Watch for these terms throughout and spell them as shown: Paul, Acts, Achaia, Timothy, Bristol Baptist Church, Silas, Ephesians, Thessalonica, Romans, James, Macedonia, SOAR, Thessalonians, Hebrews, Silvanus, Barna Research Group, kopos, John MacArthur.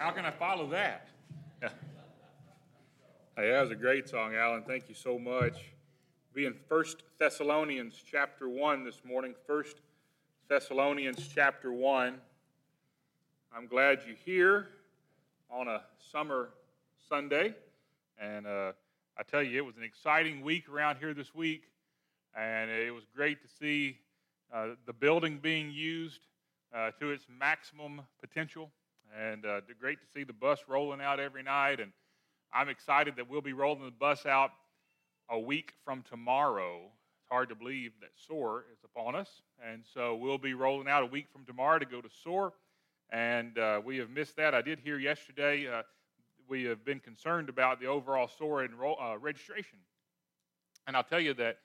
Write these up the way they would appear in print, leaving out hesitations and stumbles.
How can I follow that? Yeah. Hey, that was a great song, Alan. Thank you so much. We'll be in 1 Thessalonians chapter 1 this morning. 1 Thessalonians chapter 1. I'm glad you're here on a summer Sunday. And I tell you, it was an exciting week around here this week. And it was great to see the building being used to its maximum potential. And great to see the bus rolling out every night. And I'm excited that we'll be rolling the bus out a week from tomorrow. It's hard to believe that SOAR is upon us. And so we'll be rolling out a week from tomorrow to go to SOAR. And we have missed that. I did hear yesterday we have been concerned about the overall SOAR registration. And I'll tell you that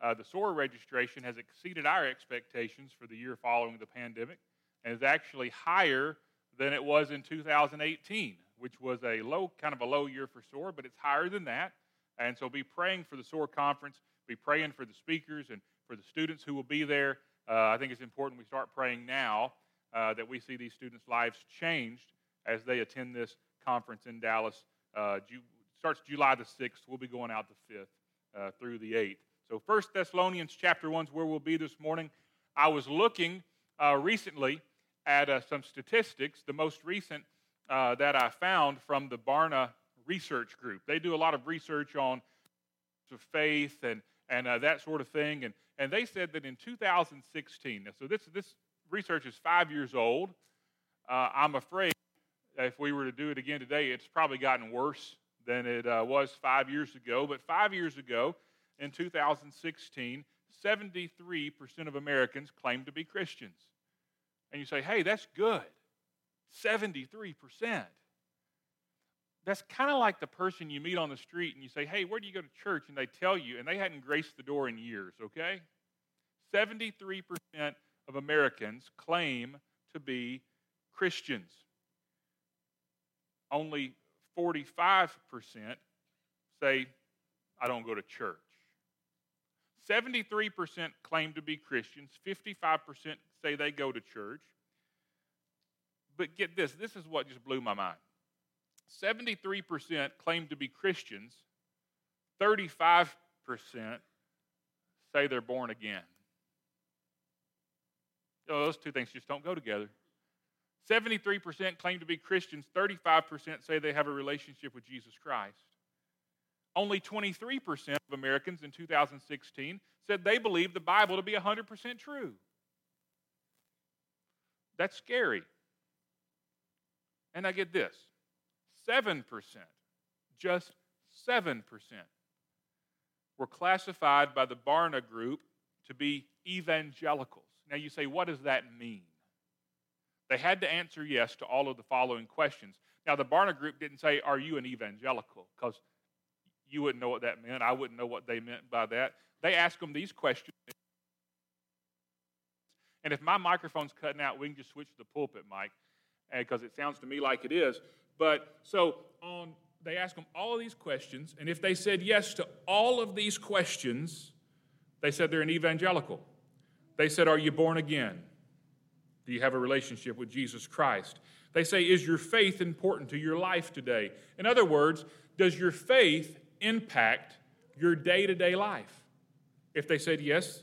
the SOAR registration has exceeded our expectations for the year following the pandemic and is actually higher than it was in 2018, which was a low, kind of a low year for SOAR, but it's higher than that. And so be praying for the SOAR conference, be praying for the speakers and for the students who will be there. I think it's important we start praying now that we see these students' lives changed as they attend this conference in Dallas. Starts July the 6th. We'll be going out the 5th through the 8th. So 1 Thessalonians chapter 1 is where we'll be this morning. I was looking recently at some statistics, the most recent that I found from the Barna Research Group. They do a lot of research on faith and that sort of thing. And they said that in 2016, so this research is 5 years old. I'm afraid if we were to do it again today, it's probably gotten worse than it was 5 years ago. But 5 years ago, in 2016, 73% of Americans claimed to be Christians. And you say, hey, that's good, 73%. That's kind of like the person you meet on the street and you say, hey, where do you go to church? And they tell you, and they hadn't graced the door in years, okay? 73% of Americans claim to be Christians. Only 45% say, I don't go to church. 73% claim to be Christians, 55% say they go to church. But get this, this is what just blew my mind. 73% claim to be Christians, 35% say they're born again. You know, those two things just don't go together. 73% claim to be Christians, 35% say they have a relationship with Jesus Christ. Only 23% of Americans in 2016 said they believed the Bible to be 100% true. That's scary. And I get this, 7%, just 7%, were classified by the Barna Group to be evangelicals. Now you say, what does that mean? They had to answer yes to all of the following questions. Now the Barna Group didn't say, are you an evangelical? Because you wouldn't know what that meant. I wouldn't know what they meant by that. They asked them these questions. And if my microphone's cutting out, we can just switch to the pulpit, Mike, because it sounds to me like it is. But so they asked them all of these questions, and if they said yes to all of these questions, they said they're an evangelical. They said, are you born again? Do you have a relationship with Jesus Christ? They say, is your faith important to your life today? In other words, does your faith impact your day-to-day life? If they said yes,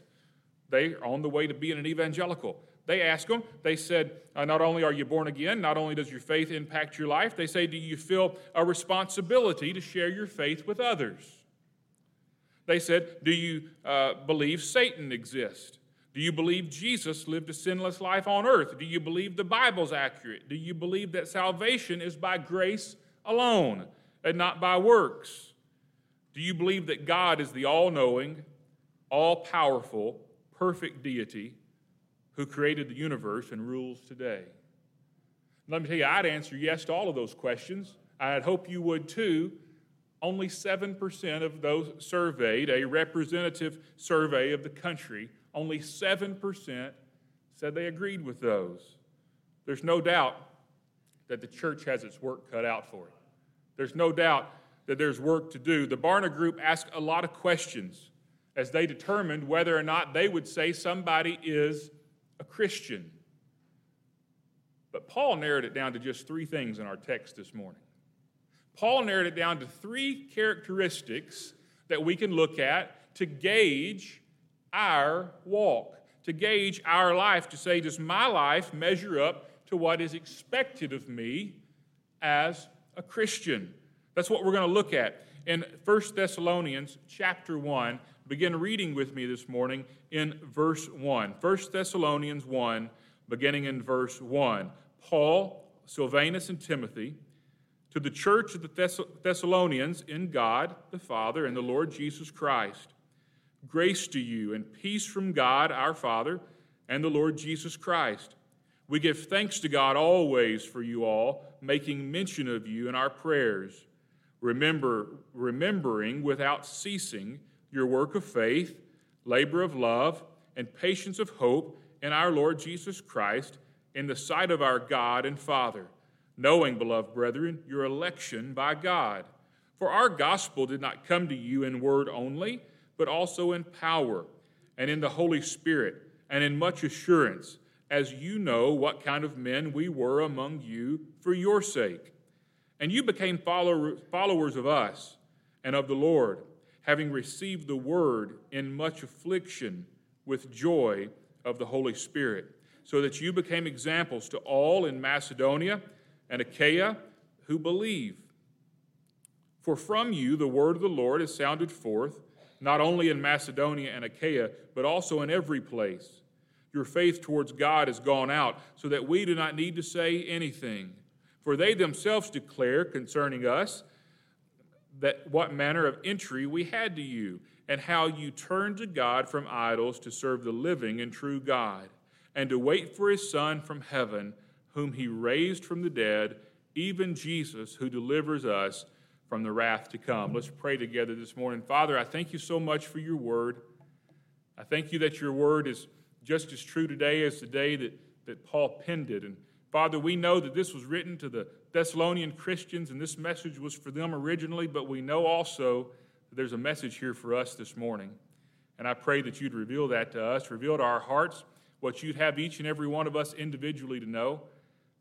they are on the way to being an evangelical. They asked them, they said, not only are you born again, not only does your faith impact your life, they say, do you feel a responsibility to share your faith with others? They said, do you believe Satan exists? Do you believe Jesus lived a sinless life on earth? Do you believe the Bible's accurate? Do you believe that salvation is by grace alone and not by works? Do you believe that God is the all-knowing, all-powerful, perfect deity who created the universe and rules today? Let me tell you, I'd answer yes to all of those questions. I'd hope you would too. Only 7% of those surveyed, a representative survey of the country, only 7% said they agreed with those. There's no doubt that the church has its work cut out for it. There's no doubt that there's work to do. The Barna Group asked a lot of questions as they determined whether or not they would say somebody is a Christian. But Paul narrowed it down to just three things in our text this morning. Paul narrowed it down to three characteristics that we can look at to gauge our walk, to gauge our life, to say, does my life measure up to what is expected of me as a Christian? That's what we're going to look at in 1 Thessalonians chapter 1. Begin reading with me this morning in verse 1. 1 Thessalonians 1, beginning in verse 1. Paul, Silvanus, and Timothy, to the church of the Thessalonians in God the Father and the Lord Jesus Christ, grace to you and peace from God our Father and the Lord Jesus Christ. We give thanks to God always for you all, making mention of you in our prayers, remembering without ceasing your work of faith, labor of love, and patience of hope in our Lord Jesus Christ in the sight of our God and Father, knowing, beloved brethren, your election by God. For our gospel did not come to you in word only, but also in power and in the Holy Spirit and in much assurance, as you know what kind of men we were among you for your sake. And you became followers of us and of the Lord, having received the word in much affliction with joy of the Holy Spirit, so that you became examples to all in Macedonia and Achaia who believe. For from you the word of the Lord is sounded forth, not only in Macedonia and Achaia, but also in every place. Your faith towards God has gone out, so that we do not need to say anything. For they themselves declare concerning us that what manner of entry we had to you, and how you turned to God from idols to serve the living and true God, and to wait for his Son from heaven, whom he raised from the dead, even Jesus, who delivers us from the wrath to come. Let's pray together this morning. Father, I thank you so much for your word. I thank you that your word is just as true today as the day that Paul penned it. And Father, we know that this was written to the Thessalonian Christians, and this message was for them originally, but we know also that there's a message here for us this morning. And I pray that you'd reveal that to us, reveal to our hearts what you'd have each and every one of us individually to know.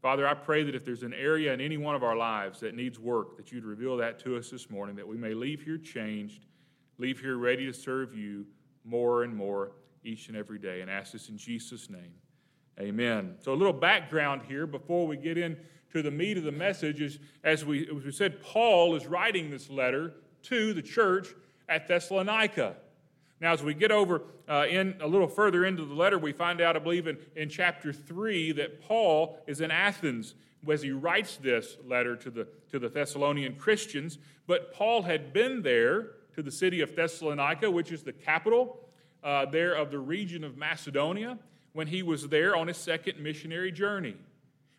Father, I pray that if there's an area in any one of our lives that needs work, that you'd reveal that to us this morning, that we may leave here changed, leave here ready to serve you more and more each and every day. And ask this in Jesus' name. Amen. So a little background here before we get into the meat of the message is, as we said, Paul is writing this letter to the church at Thessalonica. Now, as we get over in a little further into the letter, we find out, I believe, in chapter 3 that Paul is in Athens as he writes this letter to the Thessalonian Christians. But Paul had been there to the city of Thessalonica, which is the capital there of the region of Macedonia, when he was there on his second missionary journey.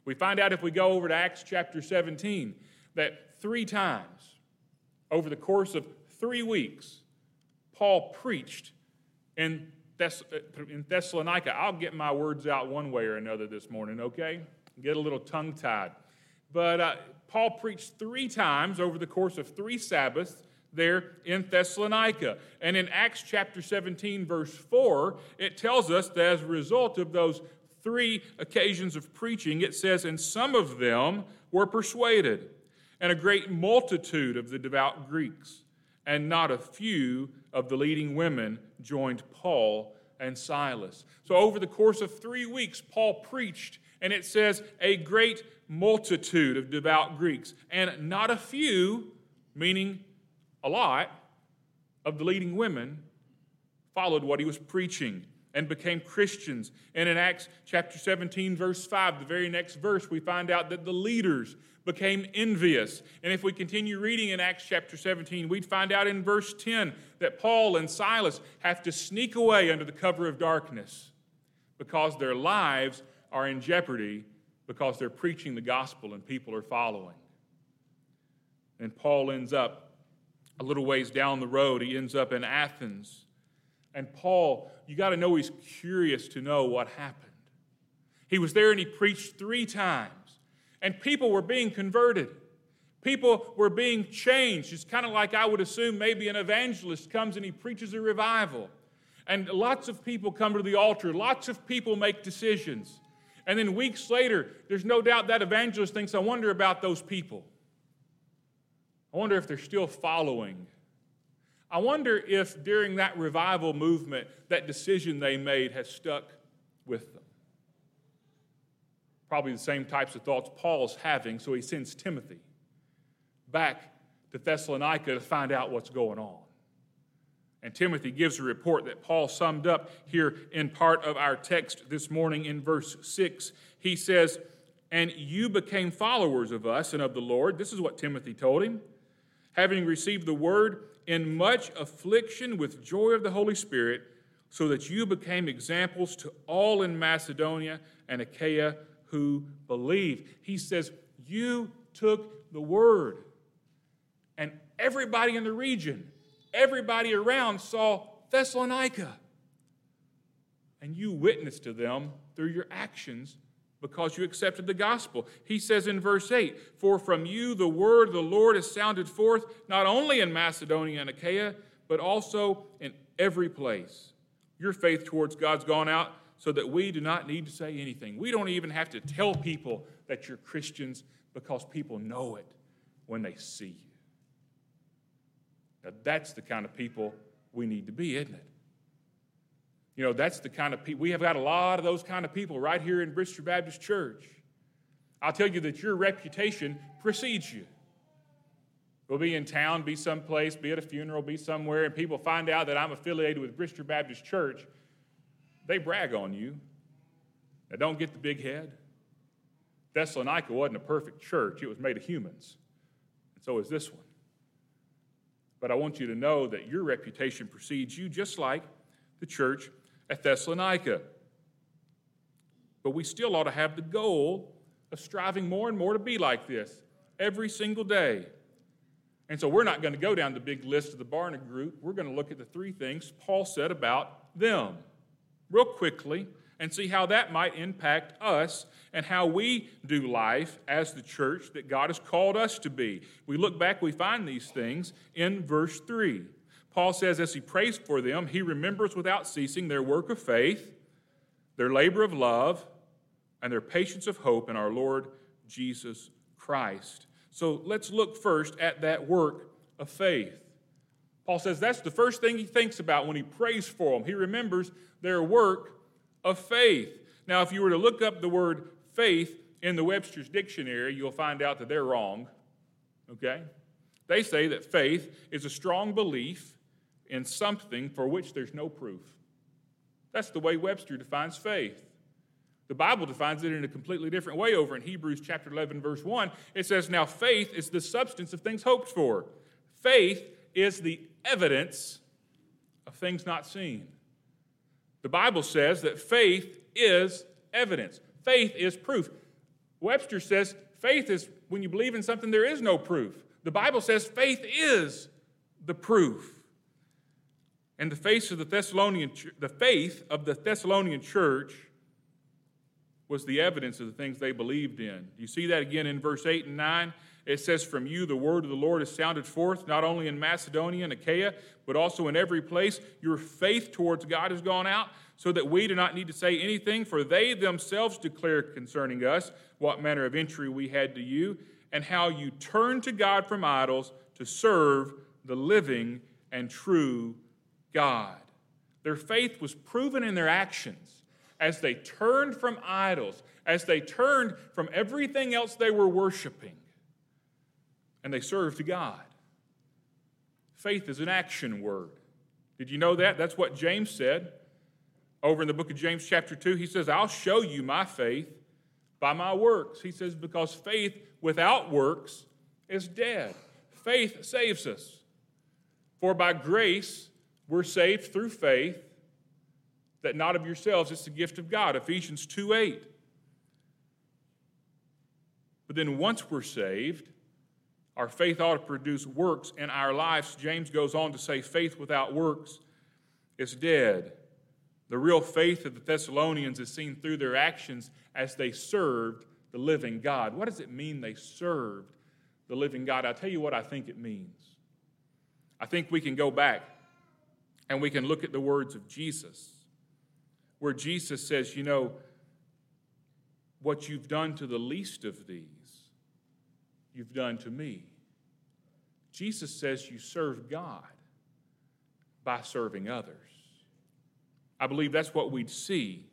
We find out if we go over to Acts chapter 17 that 3 times over the course of 3 weeks, Paul preached in Thessalonica. I'll get my words out one way or another this morning, okay? Get a little tongue-tied. But Paul preached 3 times over the course of 3 Sabbaths there in Thessalonica. And in Acts chapter 17, verse 4, it tells us that as a result of those 3 occasions of preaching, it says, and some of them were persuaded, and a great multitude of the devout Greeks, and not a few of the leading women joined Paul and Silas. So over the course of 3 weeks, Paul preached, and it says, a great multitude of devout Greeks, and not a few, meaning a lot, of the leading women followed what he was preaching and became Christians. And in Acts chapter 17, verse 5, the very next verse, we find out that the leaders became envious. And if we continue reading in Acts chapter 17, we'd find out in verse 10 that Paul and Silas have to sneak away under the cover of darkness because their lives are in jeopardy because they're preaching the gospel and people are following. And Paul ends up a little ways down the road. He ends up in Athens. And Paul, you got to know he's curious to know what happened. He was there and he preached 3 times. And people were being converted. People were being changed. It's kind of like I would assume maybe an evangelist comes and he preaches a revival. And lots of people come to the altar. Lots of people make decisions. And then weeks later, there's no doubt that evangelist thinks, I wonder about those people. I wonder if they're still following. I wonder if during that revival movement, that decision they made has stuck with them. Probably the same types of thoughts Paul's having, so he sends Timothy back to Thessalonica to find out what's going on. And Timothy gives a report that Paul summed up here in part of our text this morning in verse 6. He says, "And you became followers of us and of the Lord." This is what Timothy told him. "Having received the word in much affliction with joy of the Holy Spirit, so that you became examples to all in Macedonia and Achaia who believed." He says, you took the word. And everybody in the region, everybody around saw Thessalonica. And you witnessed to them through your actions because you accepted the gospel. He says in verse 8, "For from you the word of the Lord is sounded forth, not only in Macedonia and Achaia, but also in every place. Your faith towards God's gone out so that we do not need to say anything." We don't even have to tell people that you're Christians because people know it when they see you. Now, that's the kind of people we need to be, isn't it? You know, that's the kind of people. We have got a lot of those kind of people right here in Bristol Baptist Church. I'll tell you that your reputation precedes you. We'll be in town, be someplace, be at a funeral, be somewhere, and people find out that I'm affiliated with Bristol Baptist Church. They brag on you. Now, don't get the big head. Thessalonica wasn't a perfect church. It was made of humans. And so is this one. But I want you to know that your reputation precedes you, just like the church at Thessalonica. But we still ought to have the goal of striving more and more to be like this every single day. And so we're not going to go down the big list of the Barna group. We're going to look at the three things Paul said about them real quickly and see how that might impact us and how we do life as the church that God has called us to be. We look back, we find these things in verse 3. Paul says, as he prays for them, he remembers without ceasing their work of faith, their labor of love, and their patience of hope in our Lord Jesus Christ. So let's look first at that work of faith. Paul says that's the first thing he thinks about when he prays for them. He remembers their work of faith. Now, if you were to look up the word faith in the Webster's Dictionary, you'll find out that they're wrong, okay? They say that faith is a strong belief in something for which there's no proof. That's the way Webster defines faith. The Bible defines it in a completely different way over in Hebrews chapter 11, verse 1. It says, now faith is the substance of things hoped for. Faith is the evidence of things not seen. The Bible says that faith is evidence. Faith is proof. Webster says faith is when you believe in something there is no proof. The Bible says faith is the proof. And the faith of the Thessalonian church was the evidence of the things they believed in. You see that again in verse 8 and 9. It says, from you the word of the Lord is sounded forth, not only in Macedonia and Achaia, but also in every place. Your faith towards God has gone out, so that we do not need to say anything, for they themselves declare concerning us what manner of entry we had to you, and how you turned to God from idols to serve the living and true God. Their faith was proven in their actions as they turned from idols, as they turned from everything else they were worshiping. And they served God. Faith is an action word. Did you know that? That's what James said over in the book of James chapter 2. He says, I'll show you my faith by my works. He says, because faith without works is dead. Faith saves us. For by grace we're saved through faith, that not of yourselves, it's the gift of God. Ephesians 2:8. But then once we're saved, our faith ought to produce works in our lives. James goes on to say, faith without works is dead. The real faith of the Thessalonians is seen through their actions as they served the living God. What does it mean they served the living God? I'll tell you what I think it means. I think we can go back and we can look at the words of Jesus, where Jesus says, what you've done to the least of these, you've done to me. Jesus says you serve God by serving others. I believe that's what we'd see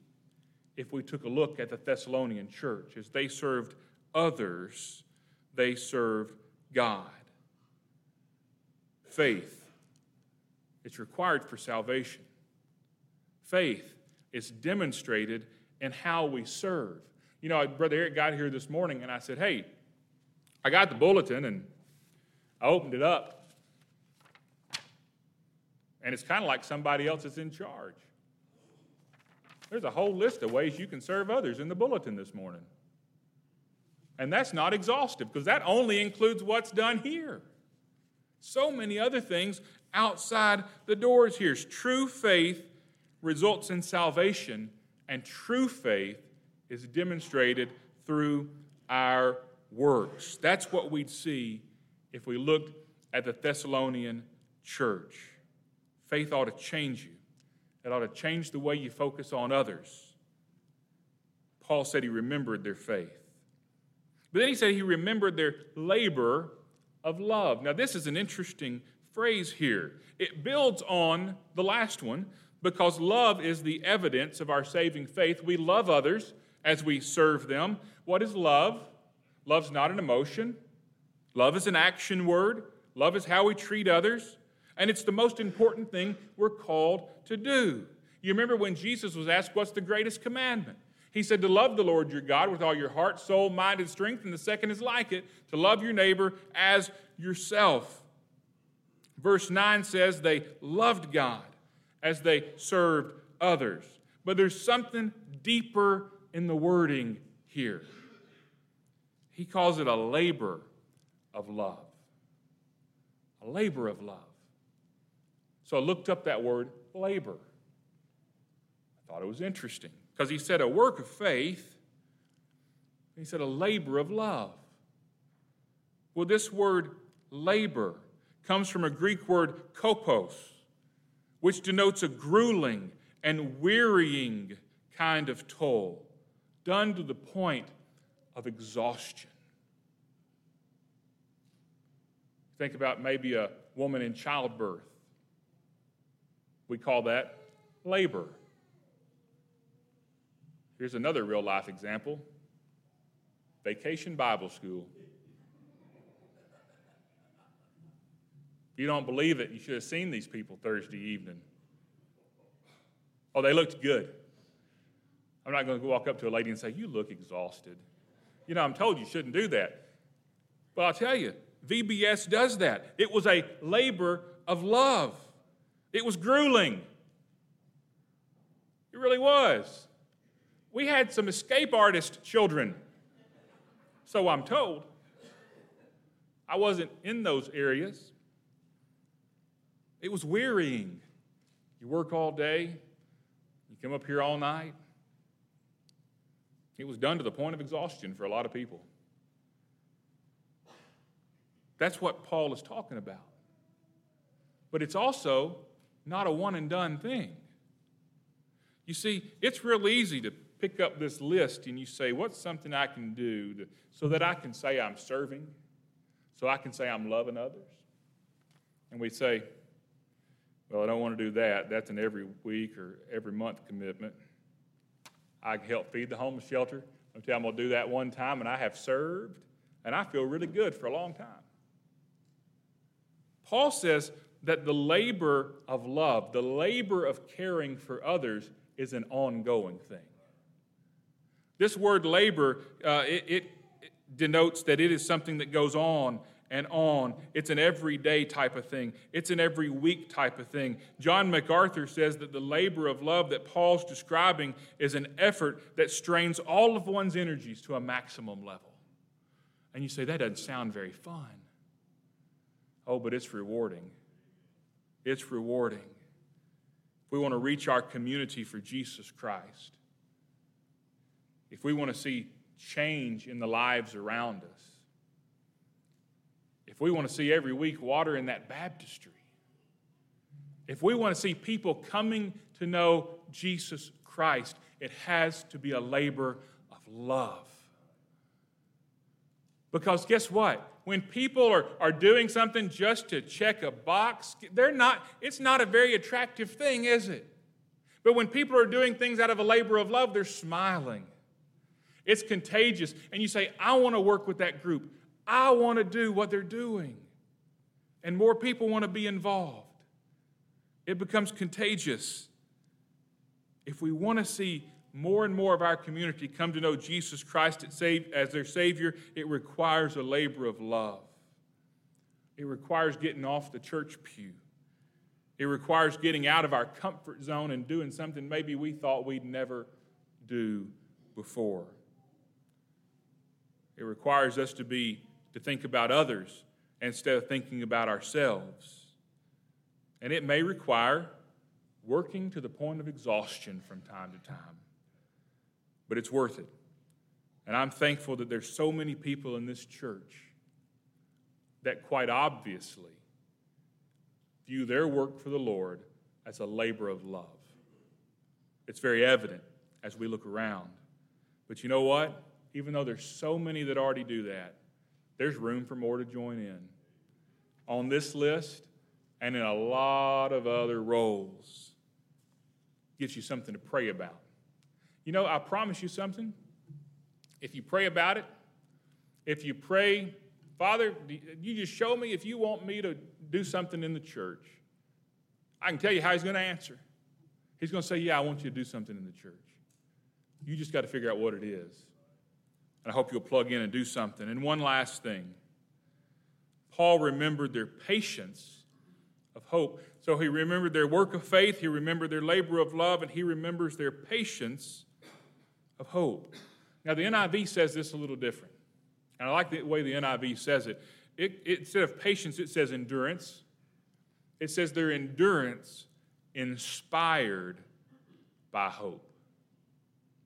if we took a look at the Thessalonian church. As they served others, they served God. Faith, it's required for salvation. Faith is demonstrated in how we serve. You know, Brother Eric got here this morning, and I said, hey, I got the bulletin, and I opened it up. And it's kind of like somebody else is in charge. There's a whole list of ways you can serve others in the bulletin this morning. And that's not exhaustive, because that only includes what's done here. So many other things outside the doors here. True faith results in salvation, and true faith is demonstrated through our works. That's what we'd see if we looked at the Thessalonian church. Faith ought to change you. It ought to change the way you focus on others. Paul said he remembered their faith. But then he said he remembered their labor of love. Now, this is an interesting phrase here. It builds on the last one because love is the evidence of our saving faith. We love others as we serve them. What is love? Love's not an emotion. Love is an action word. Love is how we treat others. And it's the most important thing we're called to do. You remember when Jesus was asked, what's the greatest commandment? He said to love the Lord your God with all your heart, soul, mind, and strength. And the second is like it, to love your neighbor as yourself. Verse 9 says they loved God as they served others. But there's something deeper in the wording here. He calls it a labor of love. A labor of love. So I looked up that word, labor. I thought it was interesting because he said a work of faith. He said a labor of love. Well, this word labor comes from a Greek word kopos, which denotes a grueling and wearying kind of toil, done to the point of exhaustion. Think about maybe a woman in childbirth. We call that labor. Here's another real-life example. Vacation Bible School. If you don't believe it, you should have seen these people Thursday evening. Oh, they looked good. I'm not going to walk up to a lady and say, you look exhausted. You know, I'm told you shouldn't do that. But I'll tell you, VBS does that. It was a labor of love. It was grueling. It really was. We had some escape artist children, so I'm told. I wasn't in those areas. It was wearying. You work all day. You come up here all night. It was done to the point of exhaustion for a lot of people. That's what Paul is talking about. But it's also not a one-and-done thing. You see, it's real easy to pick up this list and you say, what's something I can do so that I can say I'm serving, so I can say I'm loving others? And we say, well, I don't want to do that. That's an every week or every month commitment. I can help feed the homeless shelter. I'm going to do that one time, and I have served, and I feel really good for a long time. Paul says that the labor of love, the labor of caring for others, is an ongoing thing. This word labor, it denotes that it is something that goes on and on. It's an everyday type of thing. It's an every week type of thing. John MacArthur says that the labor of love that Paul's describing is an effort that strains all of one's energies to a maximum level. And you say, that doesn't sound very fun. Oh, but it's rewarding. It's rewarding. If we want to reach our community for Jesus Christ, if we want to see change in the lives around us, if we want to see every week water in that baptistry, if we want to see people coming to know Jesus Christ, it has to be a labor of love. Because guess what? When people are doing something just to check a box, it's not a very attractive thing, is it? But when people are doing things out of a labor of love, they're smiling. It's contagious. And you say, I want to work with that group. I want to do what they're doing. And more people want to be involved. It becomes contagious. If we want to see more and more of our community come to know Jesus Christ as their Savior, it requires a labor of love. It requires getting off the church pew. It requires getting out of our comfort zone and doing something maybe we thought we'd never do before. It requires us to think about others instead of thinking about ourselves. And it may require working to the point of exhaustion from time to time. But it's worth it. And I'm thankful that there's so many people in this church that quite obviously view their work for the Lord as a labor of love. It's very evident as we look around. But you know what? Even though there's so many that already do that, there's room for more to join in. On this list and in a lot of other roles, gives you something to pray about. You know, I promise you something. If you pray about it, if you pray, Father, you just show me if you want me to do something in the church, I can tell you how he's going to answer. He's going to say, yeah, I want you to do something in the church. You just got to figure out what it is. And I hope you'll plug in and do something. And one last thing. Paul remembered their patience of hope. So he remembered their work of faith, he remembered their labor of love, and he remembers their patience of hope. Now, the NIV says this a little different. And I like the way the NIV says it. Instead of patience, it says endurance. It says their endurance inspired by hope.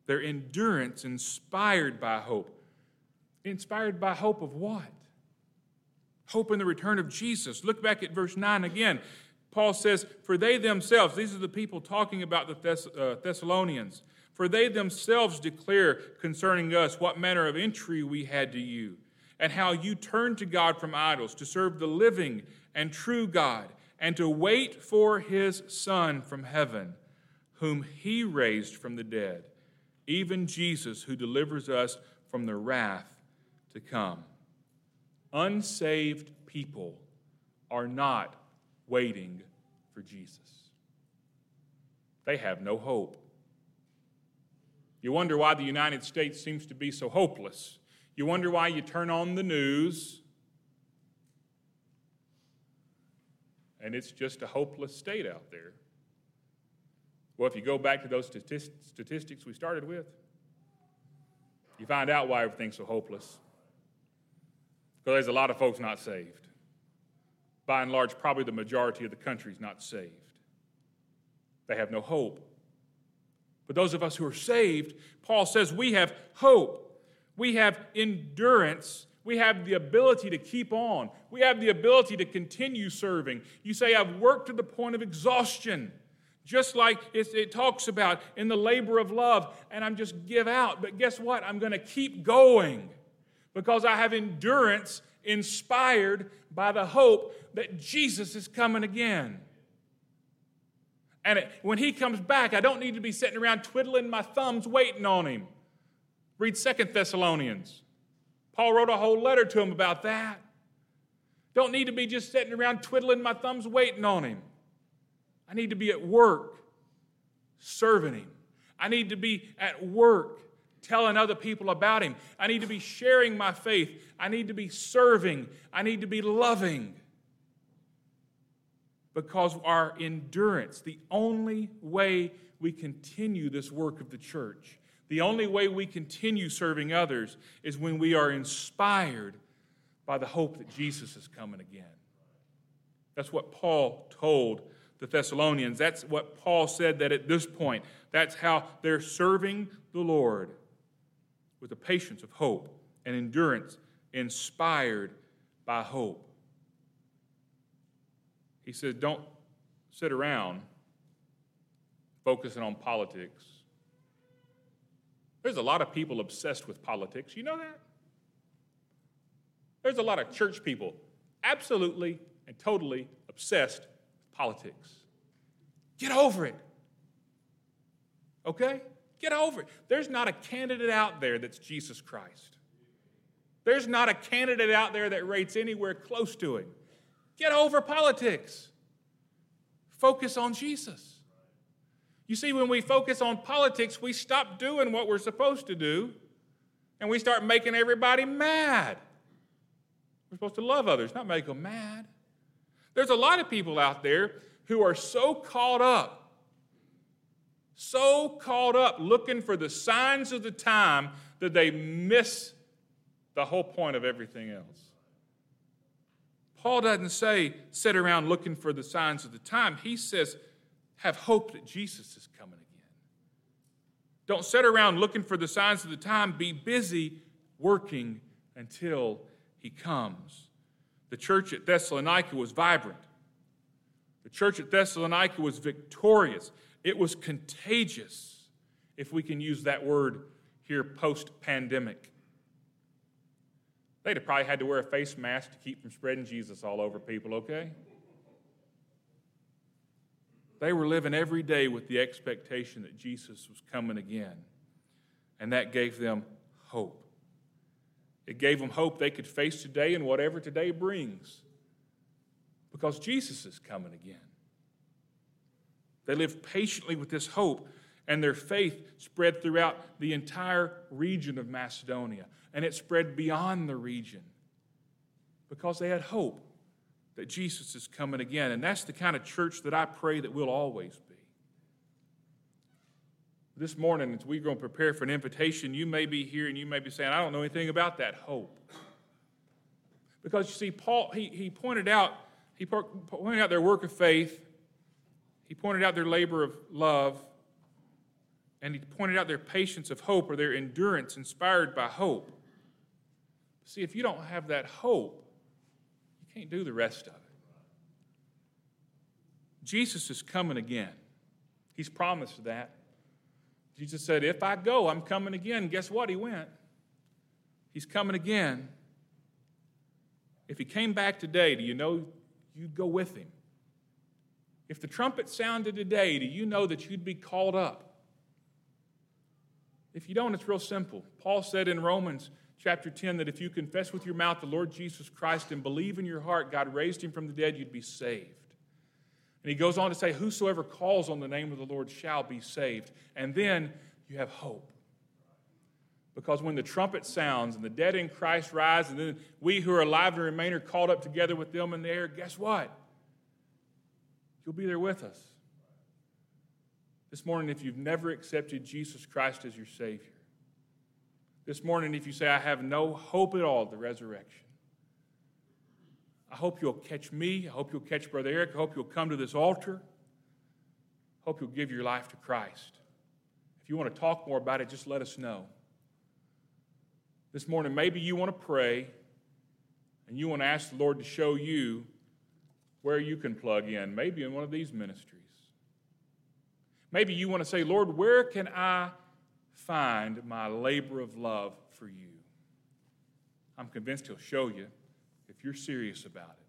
Their endurance inspired by hope. Inspired by hope of what? Hope in the return of Jesus. Look back at verse 9 again. Paul says, for they themselves, these are the people talking about the Thessalonians, for they themselves declare concerning us what manner of entry we had to you, and how you turned to God from idols to serve the living and true God, and to wait for his Son from heaven, whom he raised from the dead, even Jesus, who delivers us from the wrath to come. Unsaved people are not waiting for Jesus. They have no hope. You wonder why the United States seems to be so hopeless. You wonder why you turn on the news and it's just a hopeless state out there. Well, if you go back to those statistics we started with, you find out why everything's so hopeless. Because there's a lot of folks not saved. By and large, probably the majority of the country is not saved. They have no hope. But those of us who are saved, Paul says we have hope. We have endurance. We have the ability to keep on. We have the ability to continue serving. You say, I've worked to the point of exhaustion. Just like it talks about in the labor of love, and I'm just give out. But guess what? I'm going to keep going because I have endurance inspired by the hope that Jesus is coming again. And when he comes back, I don't need to be sitting around twiddling my thumbs waiting on him. Read 2 Thessalonians. Paul wrote a whole letter to him about that. Don't need to be just sitting around twiddling my thumbs waiting on him. I need to be at work serving him. I need to be at work telling other people about him. I need to be sharing my faith. I need to be serving. I need to be loving. Because our endurance, the only way we continue this work of the church, the only way we continue serving others is when we are inspired by the hope that Jesus is coming again. That's what Paul told the Thessalonians. That's what Paul said that at this point. That's how they're serving the Lord, with the patience of hope and endurance inspired by hope. He said, don't sit around focusing on politics. There's a lot of people obsessed with politics. You know that? There's a lot of church people absolutely and totally obsessed with politics. Get over it. Okay? Get over it. There's not a candidate out there that's Jesus Christ. There's not a candidate out there that rates anywhere close to him. Get over politics. Focus on Jesus. You see, when we focus on politics, we stop doing what we're supposed to do, and we start making everybody mad. We're supposed to love others, not make them mad. There's a lot of people out there who are so caught up looking for the signs of the time that they miss the whole point of everything else. Paul doesn't say, sit around looking for the signs of the time. He says, have hope that Jesus is coming again. Don't sit around looking for the signs of the time. Be busy working until he comes. The church at Thessalonica was vibrant. The church at Thessalonica was victorious. It was contagious, if we can use that word here post-pandemic. They'd have probably had to wear a face mask to keep from spreading Jesus all over people, okay? They were living every day with the expectation that Jesus was coming again. And that gave them hope. It gave them hope they could face today and whatever today brings. Because Jesus is coming again. They lived patiently with this hope, and their faith spread throughout the entire region of Macedonia. And it spread beyond the region because they had hope that Jesus is coming again. And that's the kind of church that I pray that we'll always be. This morning, as we're going to prepare for an invitation, you may be here and you may be saying, I don't know anything about that hope. Because you see, Paul, he pointed out their work of faith. He pointed out their labor of love. And he pointed out their patience of hope, or their endurance inspired by hope. See, if you don't have that hope, you can't do the rest of it. Jesus is coming again. He's promised that. Jesus said, if I go, I'm coming again. Guess what? He went. He's coming again. If he came back today, do you know you'd go with him? If the trumpet sounded today, do you know that you'd be called up? If you don't, it's real simple. Paul said in Romans chapter 10 that if you confess with your mouth the Lord Jesus Christ and believe in your heart God raised him from the dead, you'd be saved. And he goes on to say, whosoever calls on the name of the Lord shall be saved. And then you have hope. Because when the trumpet sounds and the dead in Christ rise, and then we who are alive and remain are called up together with them in the air, guess what? You'll be there with us. This morning, if you've never accepted Jesus Christ as your Savior, this morning, if you say, I have no hope at all, the resurrection, I hope you'll catch me. I hope you'll catch Brother Eric. I hope you'll come to this altar. I hope you'll give your life to Christ. If you want to talk more about it, just let us know. This morning, maybe you want to pray and you want to ask the Lord to show you where you can plug in, maybe in one of these ministries. Maybe you want to say, Lord, where can I find my labor of love for you? I'm convinced he'll show you if you're serious about it.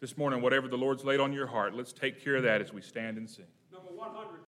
This morning, whatever the Lord's laid on your heart, let's take care of that as we stand and sing. Number 100.